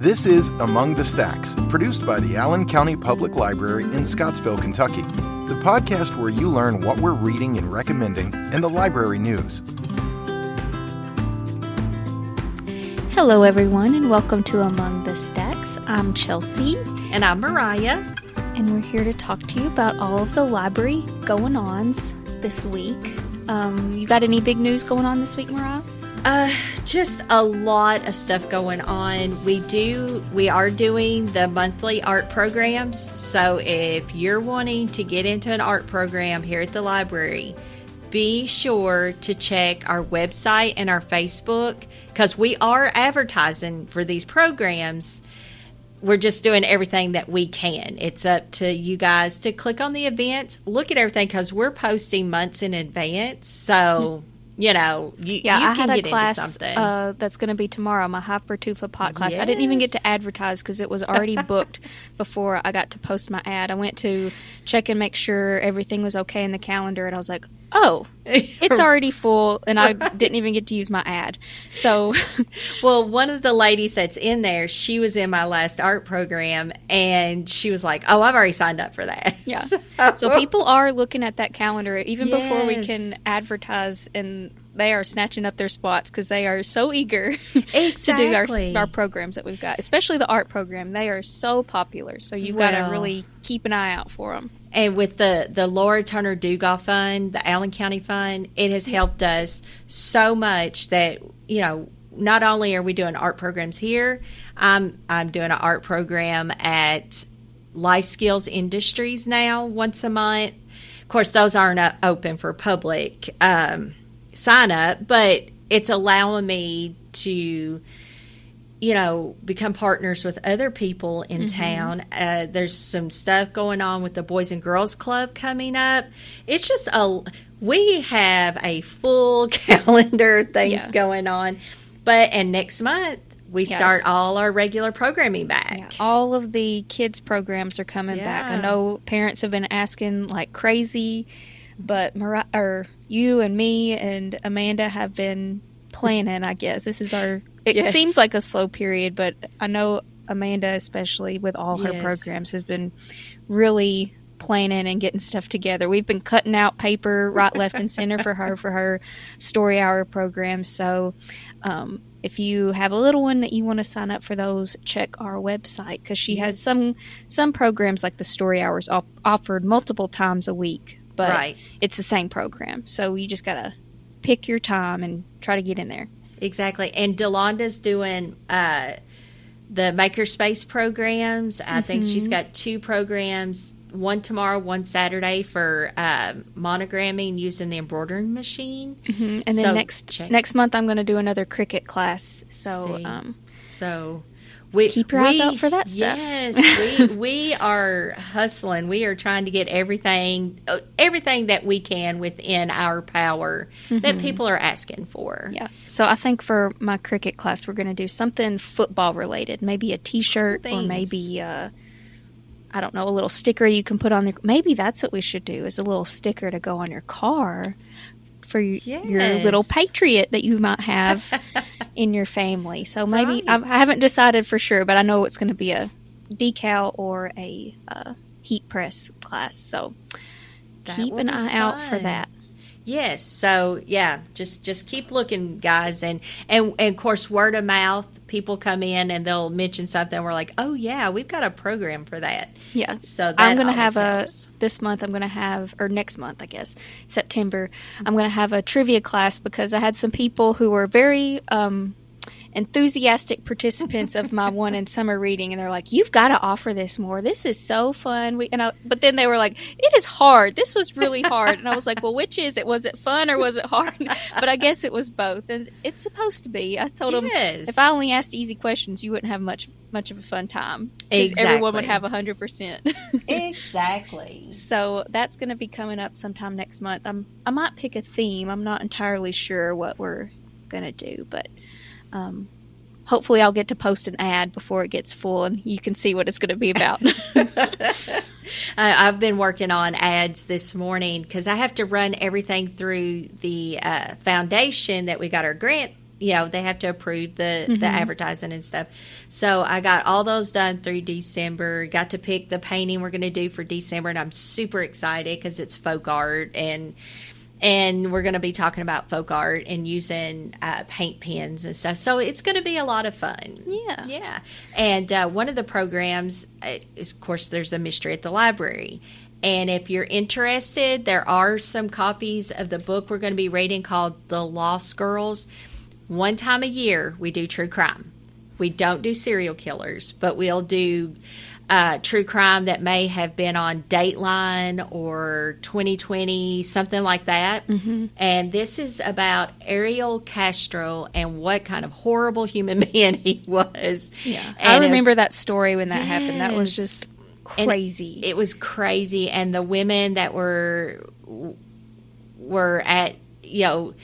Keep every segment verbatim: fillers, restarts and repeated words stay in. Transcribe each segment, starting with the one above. This is Among the Stacks, produced by the Allen County Public Library in Scottsville, Kentucky, the podcast where you learn what we're reading and recommending in the library news. Hello, everyone, and welcome to Among the Stacks. I'm Chelsea. And I'm Mariah. And we're here to talk to you about all of the library going-ons this week. Um, you got any big news going on this week, Mariah? Uh, just a lot of stuff going on. We do, we are doing the monthly art programs. So if you're wanting to get into an art program here at the library, be sure to check our website and our Facebook because we are advertising for these programs. We're just doing everything that we can. It's up to you guys to click on the events, look at everything because we're posting months in advance. So, you know, you, yeah, you I can had a get class, into something. Uh, that's going to be tomorrow, my Hypertufa pot class. Yes. I didn't even get to advertise because it was already booked before I got to post my ad. I went to check and make sure everything was okay in the calendar, and I was like, oh, it's already full, and I didn't even get to use my ad. So, well, one of the ladies that's in there, she was in my last art program, and she was like, oh, I've already signed up for that. Yeah. So, so people are looking at that calendar even yes. before we can advertise, and they are snatching up their spots because they are so eager exactly. to do our, our programs that we've got, especially the art program. They are so popular, so you've well. got to really keep an eye out for them. And with the, the Laura Turner Dugall Fund, the Allen County Fund, it has helped us so much that, you know, not only are we doing art programs here, I'm, I'm doing an art program at Life Skills Industries now once a month. Of course, those aren't open for public um, sign up, but it's allowing me to, you know, become partners with other people in mm-hmm. town. Uh, there's some stuff going on with the Boys and Girls Club coming up. It's just a, we have a full calendar of things yeah. going on. But, and next month, we yes. start all our regular programming back. Yeah. All of the kids' programs are coming yeah. back. I know parents have been asking like crazy, but Mar- or you and me and Amanda have been planning, I guess. This is our, it yes. seems like a slow period, but I know Amanda, especially with all her yes. programs, has been really planning and getting stuff together. We've been cutting out paper right, left, and center for her, for her story hour program. So um, if you have a little one that you want to sign up for those, check our website because she yes. has some, some programs like the story hours op- offered multiple times a week, but right. it's the same program. So you just got to pick your time and try to get in there. Exactly. And Delonda's doing uh, the Makerspace programs. I mm-hmm. think she's got two programs, one tomorrow, one Saturday for uh, monogramming using the embroidering machine. Mm-hmm. And then so, next check. next month I'm going to do another Cricut class. So um, so we, keep your we, eyes out for that stuff. Yes, we, we are hustling. We are trying to get everything everything that we can within our power mm-hmm. that people are asking for. Yeah. So I think for my Cricut class, we're going to do something football related, maybe a T-shirt Thanks. or maybe, uh, I don't know, a little sticker you can put on there. Maybe that's what we should do is a little sticker to go on your car for your, yes. your little Patriot that you might have in your family. So maybe right. I, I haven't decided for sure, but I know it's going to be a decal or a uh, heat press class. So that keep an eye fun. out for that. Yes. So yeah, just just keep looking, guys, and, and and of course word of mouth. People come in and they'll mention something. We're like, oh yeah, we've got a program for that. Yeah. So that I'm going to have helps. a this month. I'm going to have or next month, I guess, September. I'm going to have a trivia class because I had some people who were very um, enthusiastic participants of my one in summer reading, and they're like, "You've got to offer this more. This is so fun." We and I, but then they were like, "It is hard. This was really hard." And I was like, "Well, which is it? Was it fun or was it hard?" But I guess it was both, and it's supposed to be. I told yes. them if I only asked easy questions, you wouldn't have much much of a fun time. Exactly, everyone would have a hundred percent. Exactly. So that's going to be coming up sometime next month. I'm I might pick a theme. I'm not entirely sure what we're going to do, but. Um, hopefully I'll get to post an ad before it gets full and you can see what it's going to be about. I, I've been working on ads this morning because I have to run everything through the uh, foundation that we got our grant you know, they have to approve the, mm-hmm. the advertising and stuff. So I got all those done through December, got to pick the painting we're going to do for December, and I'm super excited because it's folk art, and and we're going to be talking about folk art and using uh, paint pens and stuff. So it's going to be a lot of fun. Yeah. Yeah. And uh, one of the programs is, of course, there's a mystery at the library. And if you're interested, there are some copies of the book we're going to be reading called The Lost Girls. One time a year, we do true crime. We don't do serial killers, but we'll do uh, true crime that may have been on Dateline or twenty twenty, something like that. Mm-hmm. And this is about Ariel Castro and what kind of horrible human man he was. Yeah, and I remember that story when that yes. happened. That was just... crazy. And it was crazy, and the women that were were at, you know,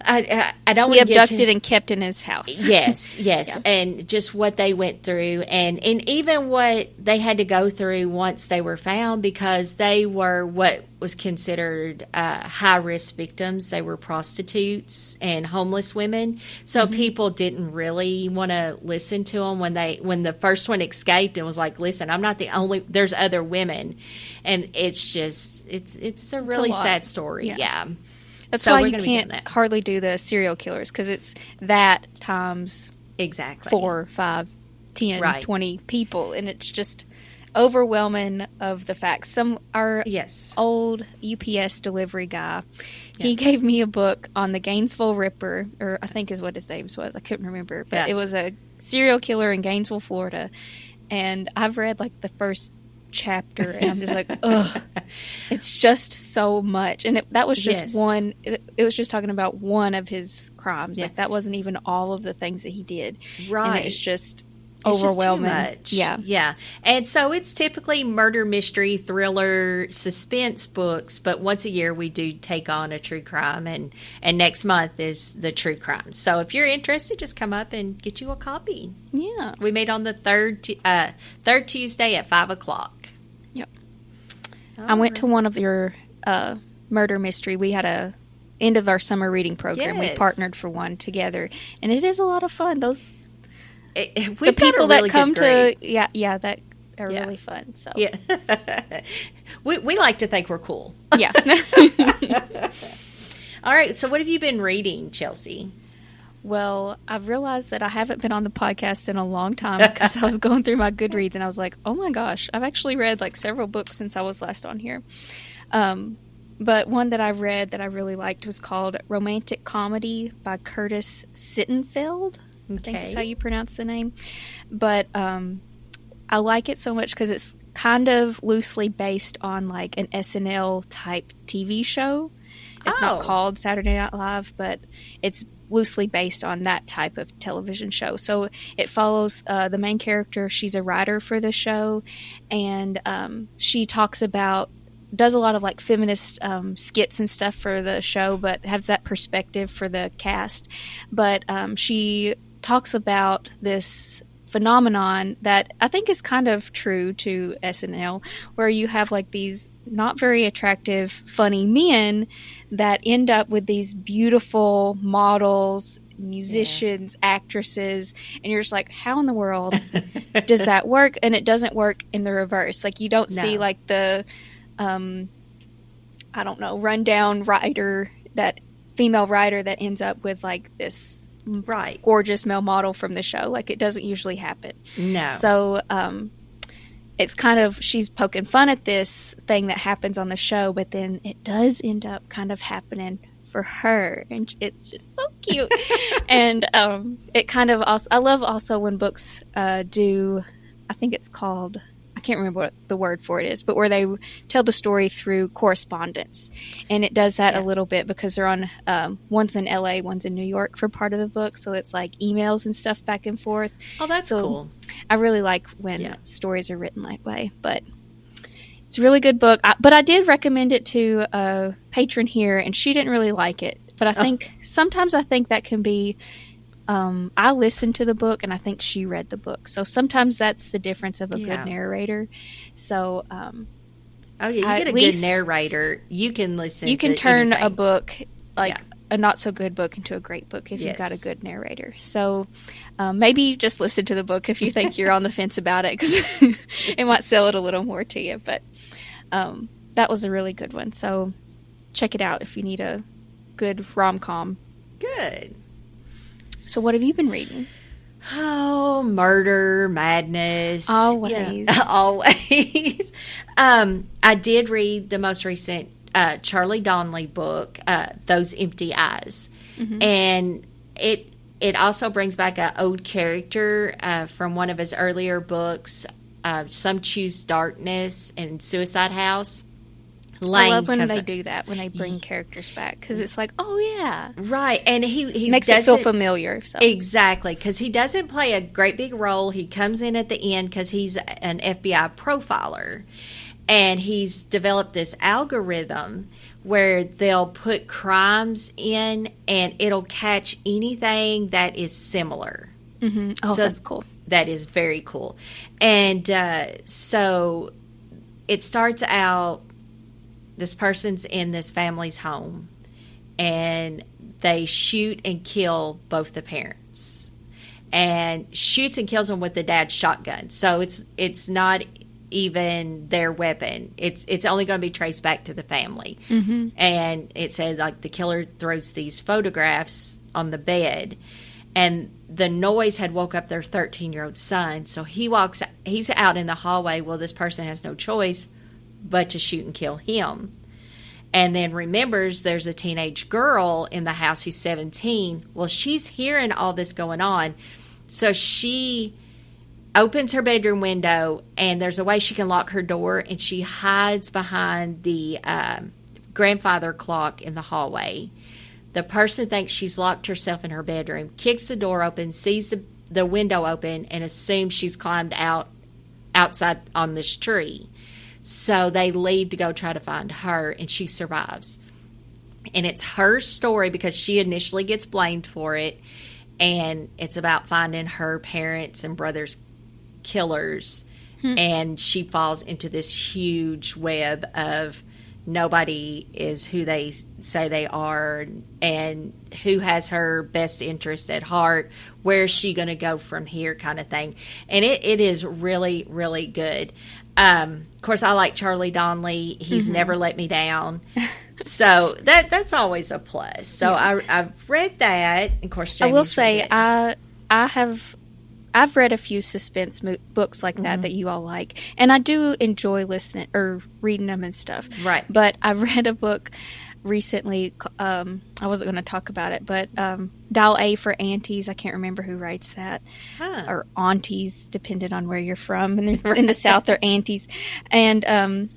I I, I don't want to get abducted and kept in his house. Yes, yes, yeah. And just what they went through, and and even what they had to go through once they were found, because they were what was considered uh, high risk victims. They were prostitutes and homeless women, so mm-hmm. people didn't really want to listen to them when they when the first one escaped and was like, "Listen, I'm not the only. There's other women," and it's just it's it's a really it's a sad story. Yeah. yeah. That's so why you can't hardly do the serial killers, because it's that times exactly four, five, ten, right. twenty people, and it's just overwhelming of the facts. Some our yes. old U P S delivery guy, yeah. he gave me a book on the Gainesville Ripper, or I think is what his name was. I couldn't remember, but yeah. it was a serial killer in Gainesville, Florida, and I've read like the first chapter, and I'm just like, ugh, it's just so much. And it, that was just yes. one it, it was just talking about one of his crimes. Yeah. Like that wasn't even all of the things that he did, right? And it's just it's overwhelming. Just too much. Yeah, yeah. And so it's typically murder, mystery, thriller, suspense books, but once a year we do take on a true crime, and and next month is the true crime. So if you're interested, just come up and get you a copy. Yeah, we meet on the third uh, third Tuesday at five o'clock. Yep. All I went right. to one of your uh, murder mystery. We had a. end of our summer reading program. Yes. We partnered for one together, and it is a lot of fun. Those. It, the people really that come to yeah yeah that are yeah. really fun, so yeah. we we like to think we're cool. Yeah. All right, so what have you been reading, Chelsea? Well, I've realized that I haven't been on the podcast in a long time, because I was going through my Goodreads and I was like, oh my gosh, I've actually read like several books since I was last on here. Um but one that I read that I really liked was called Romantic Comedy by Curtis Sittenfeld. Okay. I think that's how you pronounce the name. But um, I like it so much because it's kind of loosely based on like an S N L-type T V show. It's oh. not called Saturday Night Live, but it's loosely based on that type of television show. So it follows uh, the main character. She's a writer for the show, and um, she talks about does a lot of like feminist um, skits and stuff for the show, but has that perspective for the cast. But um, she talks about this phenomenon that I think is kind of true to S N L, where you have like these not very attractive, funny men that end up with these beautiful models, musicians, yeah. actresses, and you're just like, how in the world does that work? And it doesn't work in the reverse. Like you don't no. see like the Um, I don't know, rundown writer, that female writer that ends up with like this right. gorgeous male model from the show. Like it doesn't usually happen. No. So um, it's kind of, she's poking fun at this thing that happens on the show, but then it does end up kind of happening for her, and it's just so cute. And um, it kind of also, I love also when books uh, do, I think it's called, I can't remember what the word for it is, but where they tell the story through correspondence. And it does that yeah. a little bit, because they're on um, one's in L A, one's in New York for part of the book. So it's like emails and stuff back and forth. Oh, that's so cool. I really like when yeah. stories are written that way, but it's a really good book. I, but I did recommend it to a patron here, and she didn't really like it. But I think oh. sometimes I think that can be Um, I listened to the book, and I think she read the book. So sometimes that's the difference of a yeah. good narrator. So, um, oh yeah, you get a good narrator, you can listen. You can to turn anything. a book like yeah. a not-so-good book into a great book if yes. you've got a good narrator. So um, maybe just listen to the book if you think you're on the fence about it, because it might sell it a little more to you. But um, that was a really good one. So check it out if you need a good rom-com. Good. So what have you been reading? Oh, murder, madness. Always. Yeah, always. um, I did read the most recent uh, Charlie Donlea book, uh, Those Empty Eyes. Mm-hmm. And it it also brings back an old character uh, from one of his earlier books, uh, Some Choose Darkness and Suicide House Lane. I love when they up. do that, when they bring characters back, because it's like, oh yeah, right, and he, he makes it feel familiar. So. Exactly, because he doesn't play a great big role. He comes in at the end because he's an F B I profiler, and he's developed this algorithm where they'll put crimes in, and it'll catch anything that is similar. Mm-hmm. Oh, so that's cool. That is very cool, and uh, so it starts out. This person's in this family's home, and they shoot and kill both the parents, and shoots and kills them with the dad's shotgun. So it's it's not even their weapon. It's it's only going to be traced back to the family. Mm-hmm. And it said, like, the killer throws these photographs on the bed, and the noise had woke up their thirteen-year-old son. So he walks, he's out in the hallway. Well, this person has no choice but to shoot and kill him, and then remembers there's a teenage girl in the house who's seventeen. Well, she's hearing all this going on, so she opens her bedroom window, and there's a way she can lock her door, and she hides behind the uh, grandfather clock in the hallway. The person thinks she's locked herself in her bedroom, kicks the door open, sees the, the window open, and assumes she's climbed out outside on this tree. So they leave to go try to find her, and she survives. And it's her story because she initially gets blamed for it, and it's about finding her parents and brother's killers. Hmm. And she falls into this huge web of nobody is who they say they are, and who has her best interest at heart, where's she going to go from here kind of thing. And it, it is really, really good. Um, of course, I like Charlie Donlea. He's mm-hmm. never let me down. So that that's always a plus. So yeah. I, I've read that. Of course, Jamie's I will say read I I have I've read a few suspense mo- books like that mm-hmm. that you all like, and I do enjoy listening or reading them and stuff. Right. But I read a book recently. Um, I wasn't going to talk about it, but um, Dial A for Aunties. I can't remember who writes that, huh. or aunties, depending on where you're from. And in the South, they're aunties, and um,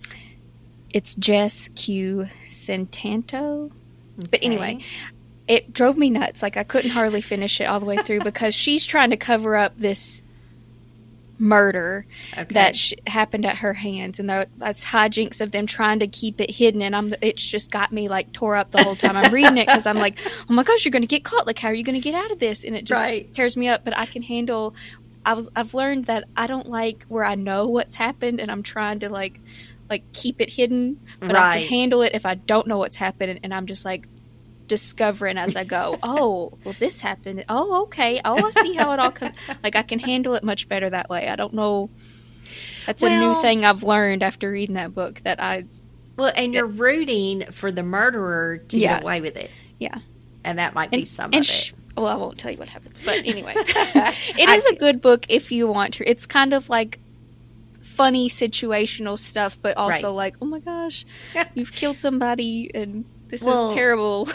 it's Jess Q. Sutanta. Okay. But anyway, it drove me nuts. Like, I couldn't hardly finish it all the way through because she's trying to cover up this murder okay. that sh- happened at her hands, and the, that's hijinks of them trying to keep it hidden, and I'm it's just got me like tore up the whole time I'm reading it, because I'm like, oh my gosh, you're going to get caught, like how are you going to get out of this, and it just right. tears me up. But I can handle I was I've learned that I don't like where I know what's happened, and I'm trying to like like keep it hidden, but right. I can handle it if I don't know what's happened, and I'm just like discovering as I go, oh, well, this happened. Oh, okay. Oh, I see how it all comes. Like, I can handle it much better that way. I don't know. That's well, a new thing I've learned after reading that book that I. Well, and you're rooting for the murderer to yeah. get away with it. Yeah. And that might and, be some of sh- it. Well, I won't tell you what happens. But anyway, it I, is a good book if you want to. It's kind of like funny situational stuff, but also right. like, oh my gosh, you've killed somebody and. This well, is terrible.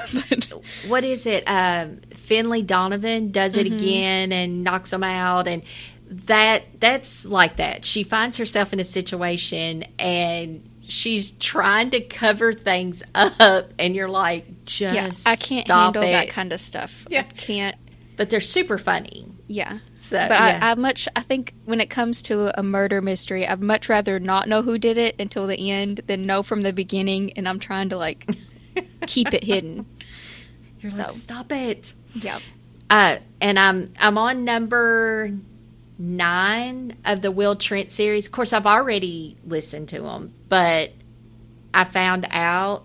What is it? Um, Finley Donovan does it mm-hmm. again and knocks them out. And that that's like that. She finds herself in a situation, and she's trying to cover things up. And you're like, just yeah, I can't stop handle it. That kind of stuff. Yeah. I can't. But they're super funny. Yeah. So, but yeah. I, I much I think when it comes to a murder mystery, I'd much rather not know who did it until the end than know from the beginning. And I'm trying to, like... keep it hidden. You're so. Like, stop it. Yeah. Uh, and I'm I'm on number nine of the Will Trent series. Of course, I've already listened to them, but I found out.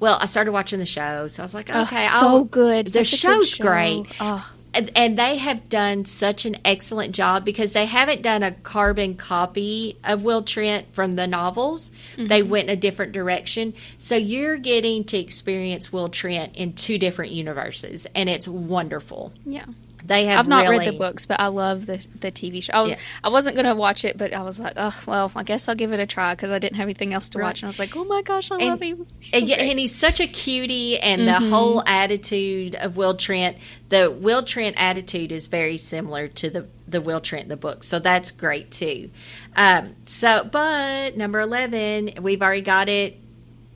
Well, I started watching the show, so I was like, okay. Oh, so I'll, good. The show's good show. Great. Oh. And, and they have done such an excellent job because they haven't done a carbon copy of Will Trent from the novels. Mm-hmm. They went in a different direction. So you're getting to experience Will Trent in two different universes, and it's wonderful. Yeah. They have I've not really... read the books, but I love the the T V show. I, was, yeah. I wasn't going to watch it, but I was like, oh, well, I guess I'll give it a try because I didn't have anything else to right. watch. And I was like, oh, my gosh, I and, love him. So and, and he's such a cutie, and mm-hmm. the whole attitude of Will Trent, the Will Trent attitude is very similar to the, the Will Trent, the book. So that's great, too. Um, so, but number eleven, we've already got it.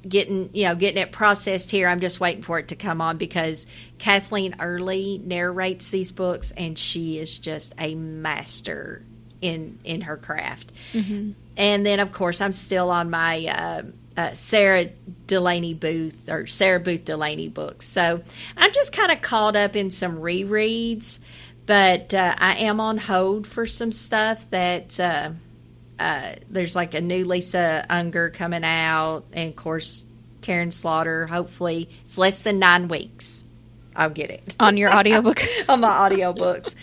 Getting you know getting it processed here. I'm just waiting for it to come on because Kathleen Early narrates these books and she is just a master in in her craft. Mm-hmm. And then of course I'm still on my uh, uh, Sarah Delaney Booth or Sarah Booth Delaney books. So I'm just kind of caught up in some rereads, but uh, I am on hold for some stuff that. Uh, Uh, there's like a new Lisa Unger coming out, and of course Karen Slaughter. Hopefully, it's less than nine weeks. I'll get it on your audiobook on my audiobooks.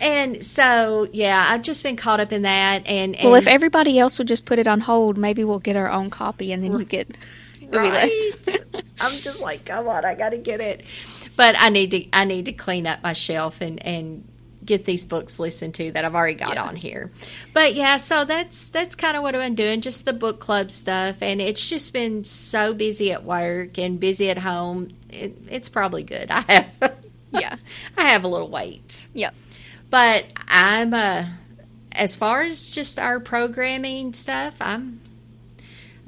And so, yeah, I've just been caught up in that. And, and well, if everybody else would just put it on hold, maybe we'll get our own copy, and then you get right. I'm just like, come on, I got to get it. But I need to, I need to clean up my shelf and and. get these books listened to that I've already got yeah. on here. But yeah, so that's that's kind of what I've been doing, just the book club stuff. And it's just been so busy at work and busy at home. It, it's probably good. I have yeah I have a little wait. Yep. But I'm uh as far as just our programming stuff, I'm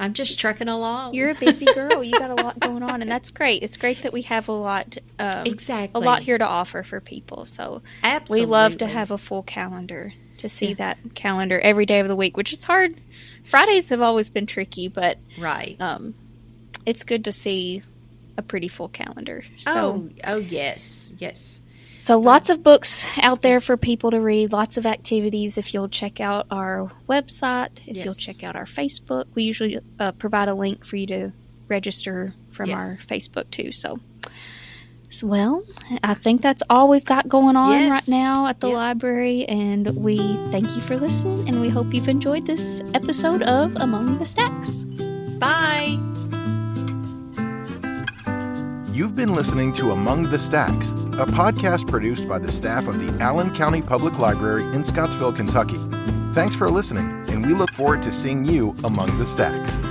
I'm just trucking along. You're a busy girl. You got a lot going on, and that's great. It's great that we have a lot, um, exactly, a lot here to offer for people. So absolutely, we love to have a full calendar to see yeah. that calendar every day of the week, which is hard. Fridays have always been tricky, but right, um, it's good to see a pretty full calendar. So, oh, oh yes, yes. So lots of books out there for people to read, lots of activities. If you'll check out our website, if yes. you'll check out our Facebook, we usually uh, provide a link for you to register from yes. our Facebook too. So, so, well, I think that's all we've got going on yes. right now at the yep. library. And we thank you for listening, and we hope you've enjoyed this episode of Among the Stacks. Bye. You've been listening to Among the Stacks, a podcast produced by the staff of the Allen County Public Library in Scottsville, Kentucky. Thanks for listening, and we look forward to seeing you among the stacks.